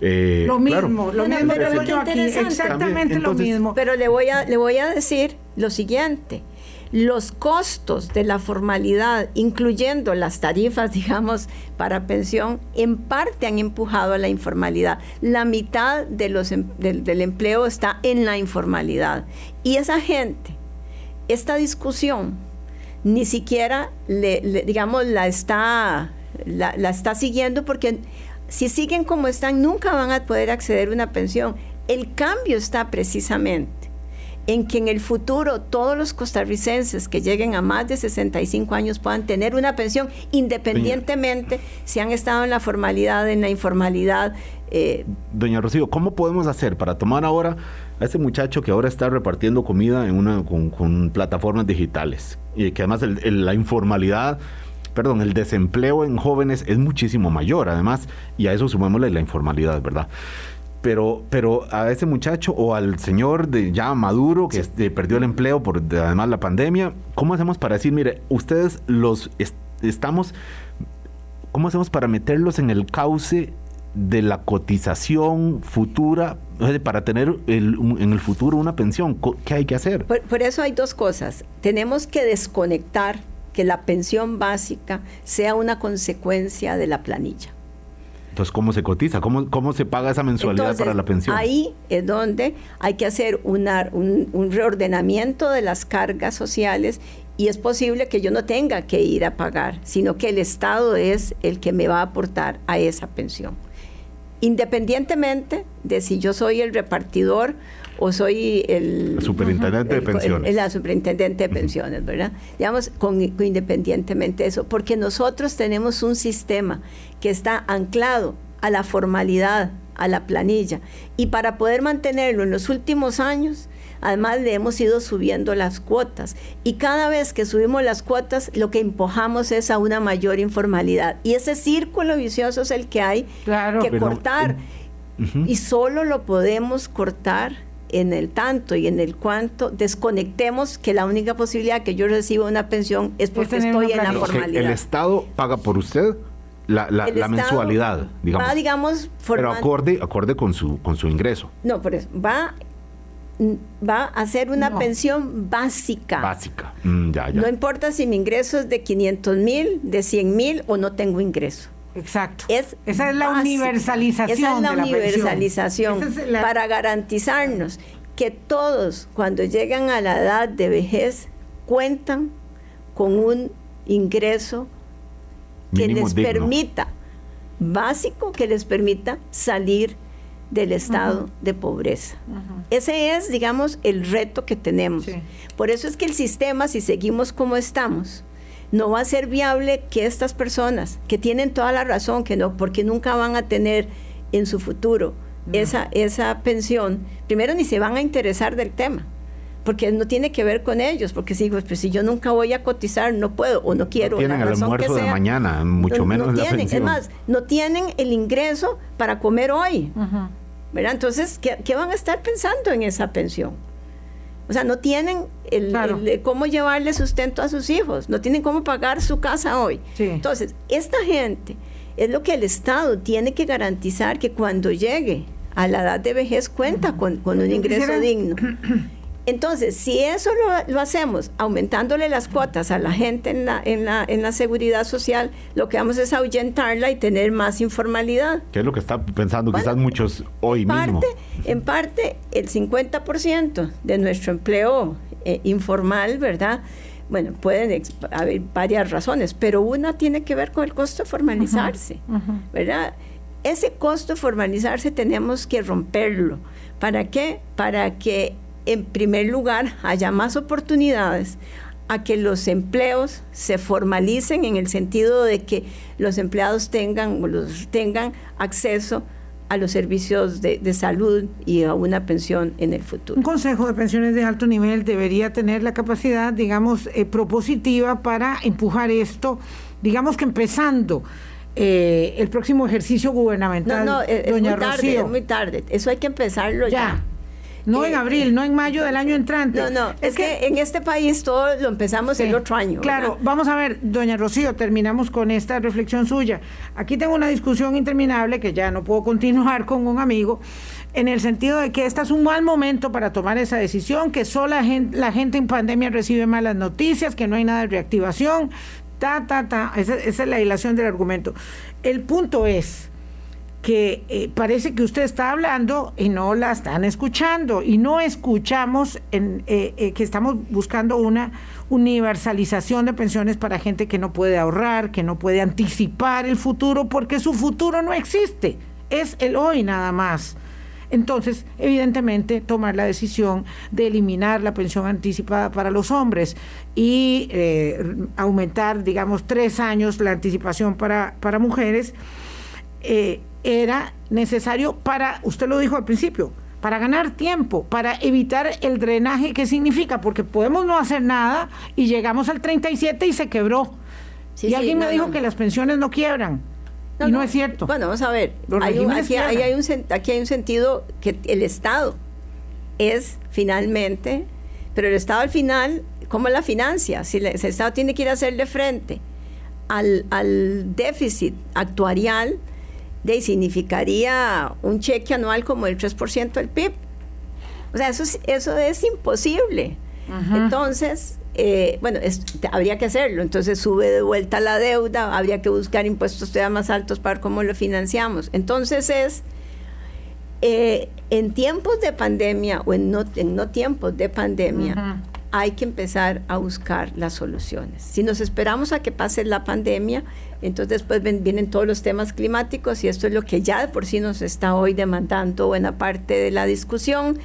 Eh, lo mismo, claro. lo mismo pero lo yo aquí, exactamente entonces, lo mismo. Pero le voy a, le voy a decir lo siguiente: los costos de la formalidad, incluyendo las tarifas, digamos, para pensión, en parte han empujado a la informalidad. La mitad de los, de, del empleo está en la informalidad. Y esa gente, esta discusión, ni siquiera, le, le, digamos, la está, la, la está siguiendo porque... Si siguen como están, nunca van a poder acceder a una pensión. El cambio está precisamente en que en el futuro todos los costarricenses que lleguen a más de sesenta y cinco años puedan tener una pensión, independientemente Doña, si han estado en la formalidad, en la informalidad. Eh. Doña Rocío, ¿cómo podemos hacer para tomar ahora a ese muchacho que ahora está repartiendo comida en una, con, con plataformas digitales? Y que además el, el, la informalidad... Perdón, el desempleo en jóvenes es muchísimo mayor, además, y a eso sumémosle la informalidad, ¿verdad? Pero, pero a ese muchacho o al señor de ya maduro que sí. este, perdió el empleo por además la pandemia, ¿cómo hacemos para decir, mire, ustedes los est- estamos, ¿cómo hacemos para meterlos en el cauce de la cotización futura para tener el, en el futuro una pensión? ¿Qué hay que hacer? Por, por eso hay dos cosas. Tenemos que desconectar que la pensión básica sea una consecuencia de la planilla. Entonces, ¿cómo se cotiza? ¿Cómo, cómo se paga esa mensualidad Entonces, para la pensión? Ahí es donde hay que hacer una, un, un reordenamiento de las cargas sociales y es posible que yo no tenga que ir a pagar, sino que el Estado es el que me va a aportar a esa pensión. Independientemente de si yo soy el repartidor o soy el... La superintendente el, de pensiones. El, la superintendente de pensiones, ¿verdad? Digamos, con, con independientemente de eso, porque nosotros tenemos un sistema que está anclado a la formalidad, a la planilla, y para poder mantenerlo en los últimos años, además le hemos ido subiendo las cuotas, y cada vez que subimos las cuotas, lo que empujamos es a una mayor informalidad, y ese círculo vicioso es el que hay claro, que cortar, no, eh, uh-huh. y solo lo podemos cortar en el tanto y en el cuanto desconectemos que la única posibilidad que yo reciba una pensión es porque estoy en la formalidad. El Estado paga por usted la, la, la mensualidad, digamos. Va, digamos, formando, pero acorde, acorde con su con su ingreso. No, por eso va va a ser una no. pensión básica. Básica. Mm, ya, ya. No importa si mi ingreso es de quinientos mil, de cien mil o no tengo ingreso. Exacto. Es Esa es la básica. universalización. Esa es la de universalización la es la... para garantizarnos que todos, cuando llegan a la edad de vejez, cuentan con un ingreso que mínimo les digno. permita, básico, que les permita salir del estado uh-huh. de pobreza. Uh-huh. Ese es, digamos, el reto que tenemos. Sí. Por eso es que el sistema, si seguimos como estamos, no va a ser viable que estas personas, que tienen toda la razón, que no, porque nunca van a tener en su futuro no. esa, esa pensión, primero ni se van a interesar del tema, porque no tiene que ver con ellos, porque si, pues, pues, si yo nunca voy a cotizar, no puedo o no quiero. No tienen el almuerzo de mañana, mucho menos la pensión. Es más, no tienen el ingreso para comer hoy. Uh-huh. ¿verdad? Entonces, ¿qué, qué van a estar pensando en esa pensión? O sea, no tienen el, claro. el, el, cómo llevarle sustento a sus hijos, no tienen cómo pagar su casa hoy. Sí. Entonces, esta gente es lo que el Estado tiene que garantizar, que cuando llegue a la edad de vejez cuenta uh-huh. con, con un ingreso ¿Quisiera? digno. Entonces, si eso lo, lo hacemos aumentándole las cuotas a la gente en la, en la, en la seguridad social, lo que vamos es ahuyentarla y tener más informalidad. ¿Qué es lo que están pensando bueno, quizás muchos hoy en parte, mismo? En parte, el cincuenta por ciento de nuestro empleo eh, informal, ¿verdad? Bueno, pueden haber varias razones, pero una tiene que ver con el costo de formalizarse, uh-huh, uh-huh. ¿verdad? Ese costo de formalizarse tenemos que romperlo. ¿Para qué? Para que en primer lugar haya más oportunidades a que los empleos se formalicen, en el sentido de que los empleados tengan, los, tengan acceso a los servicios de, de salud y a una pensión en el futuro. Un consejo de pensiones de alto nivel debería tener la capacidad, digamos, eh, propositiva para empujar esto, digamos que empezando eh, el próximo ejercicio gubernamental. No, no, es, doña es muy tarde, Rocío. Es muy tarde, eso hay que empezarlo ya. ya. No en abril, no en mayo del año entrante. No, no, es, es que, que en este país todo lo empezamos sí, el otro año. Claro, ¿verdad? Vamos a ver, doña Rocío, terminamos con esta reflexión suya. Aquí tengo una discusión interminable que ya no puedo continuar con un amigo, en el sentido de que este es un mal momento para tomar esa decisión, que solo la gente, la gente en pandemia recibe malas noticias, que no hay nada de reactivación, ta, ta, ta. Esa, esa es la dilación del argumento. El punto es que eh, parece que usted está hablando y no la están escuchando, y no escuchamos en, eh, eh, que estamos buscando una universalización de pensiones para gente que no puede ahorrar, que no puede anticipar el futuro, porque su futuro no existe, es el hoy nada más. Entonces, evidentemente, tomar la decisión de eliminar la pensión anticipada para los hombres y eh, aumentar, digamos, tres años la anticipación para, para mujeres, eh, era necesario para, usted lo dijo al principio, para ganar tiempo, para evitar el drenaje que significa, porque podemos no hacer nada y llegamos al treinta y siete y se quebró. Sí, y sí, alguien no, me dijo no. que las pensiones no quiebran, no, y no, no es cierto. Bueno, vamos a ver, hay un, aquí, hay, hay un, aquí hay un sentido que el Estado es finalmente, pero el Estado al final, ¿cómo la financia? Si el Estado tiene que ir a hacerle frente al, al déficit actuarial, de significaría un cheque anual como el tres por ciento del P I B. O sea, eso es, eso es imposible. Ajá. Entonces, eh, bueno, es, habría que hacerlo. Entonces sube de vuelta la deuda, habría que buscar impuestos todavía más altos para ver cómo lo financiamos. Entonces es, eh, en tiempos de pandemia o en no, en no tiempos de pandemia, ajá, hay que empezar a buscar las soluciones. Si nos esperamos a que pase la pandemia, entonces después pues, vienen todos los temas climáticos, y esto es lo que ya de por sí nos está hoy demandando buena parte de la discusión,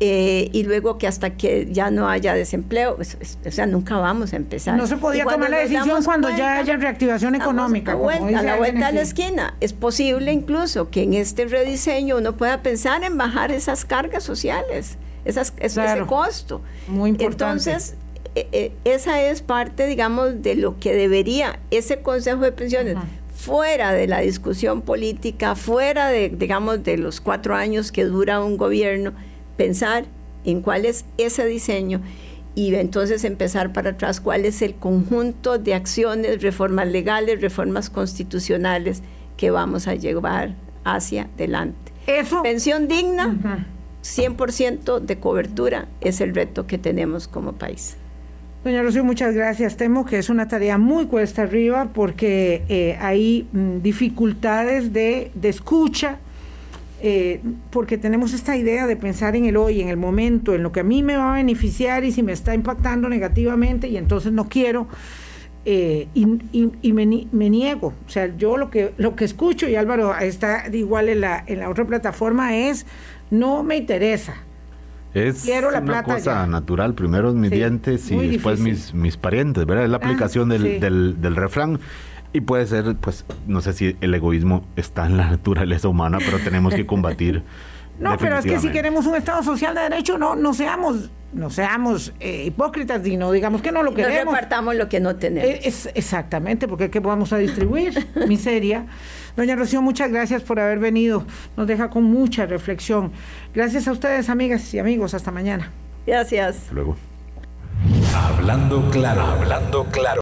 eh, y luego que hasta que ya no haya desempleo, pues, es, o sea, nunca vamos a empezar. No se podía tomar la decisión cuando cuenta, ya haya reactivación económica. A la vuelta, como a la, vuelta a la esquina. Es posible incluso que en este rediseño uno pueda pensar en bajar esas cargas sociales. Esas, es, claro, ese costo. Muy importante. Entonces, eh, eh, esa es parte, digamos, de lo que debería ese Consejo de Pensiones, uh-huh, fuera de la discusión política, fuera de, digamos, de los cuatro años que dura un gobierno, pensar en cuál es ese diseño y entonces empezar para atrás cuál es el conjunto de acciones, reformas legales, reformas constitucionales que vamos a llevar hacia adelante. Eso. Pensión digna. Uh-huh. cien por ciento de cobertura es el reto que tenemos como país. Doña Rocío, muchas gracias. Temo que es una tarea muy cuesta arriba porque eh, hay mmm, dificultades de, de escucha, eh, porque tenemos esta idea de pensar en el hoy, en el momento, en lo que a mí me va a beneficiar y si me está impactando negativamente y entonces no quiero. Eh, y, y, y me, me niego, o sea, yo lo que lo que escucho, y Álvaro está igual en la en la otra plataforma, es no me interesa. Es Quiero la una plata cosa ya. natural, primero mis sí, dientes y después mis, mis parientes, ¿verdad? Es la aplicación ah, del, sí. del, del refrán. Y puede ser, pues, no sé si el egoísmo está en la naturaleza humana, pero tenemos que combatir. No, pero es que si queremos un Estado social de derecho, no, no seamos no seamos eh, hipócritas y no digamos que no lo queremos. No repartamos lo que no tenemos. Es, exactamente, porque es que vamos a distribuir miseria. Doña Rocío, muchas gracias por haber venido. Nos deja con mucha reflexión. Gracias a ustedes, amigas y amigos. Hasta mañana. Gracias. Hasta luego. Hablando claro, hablando claro.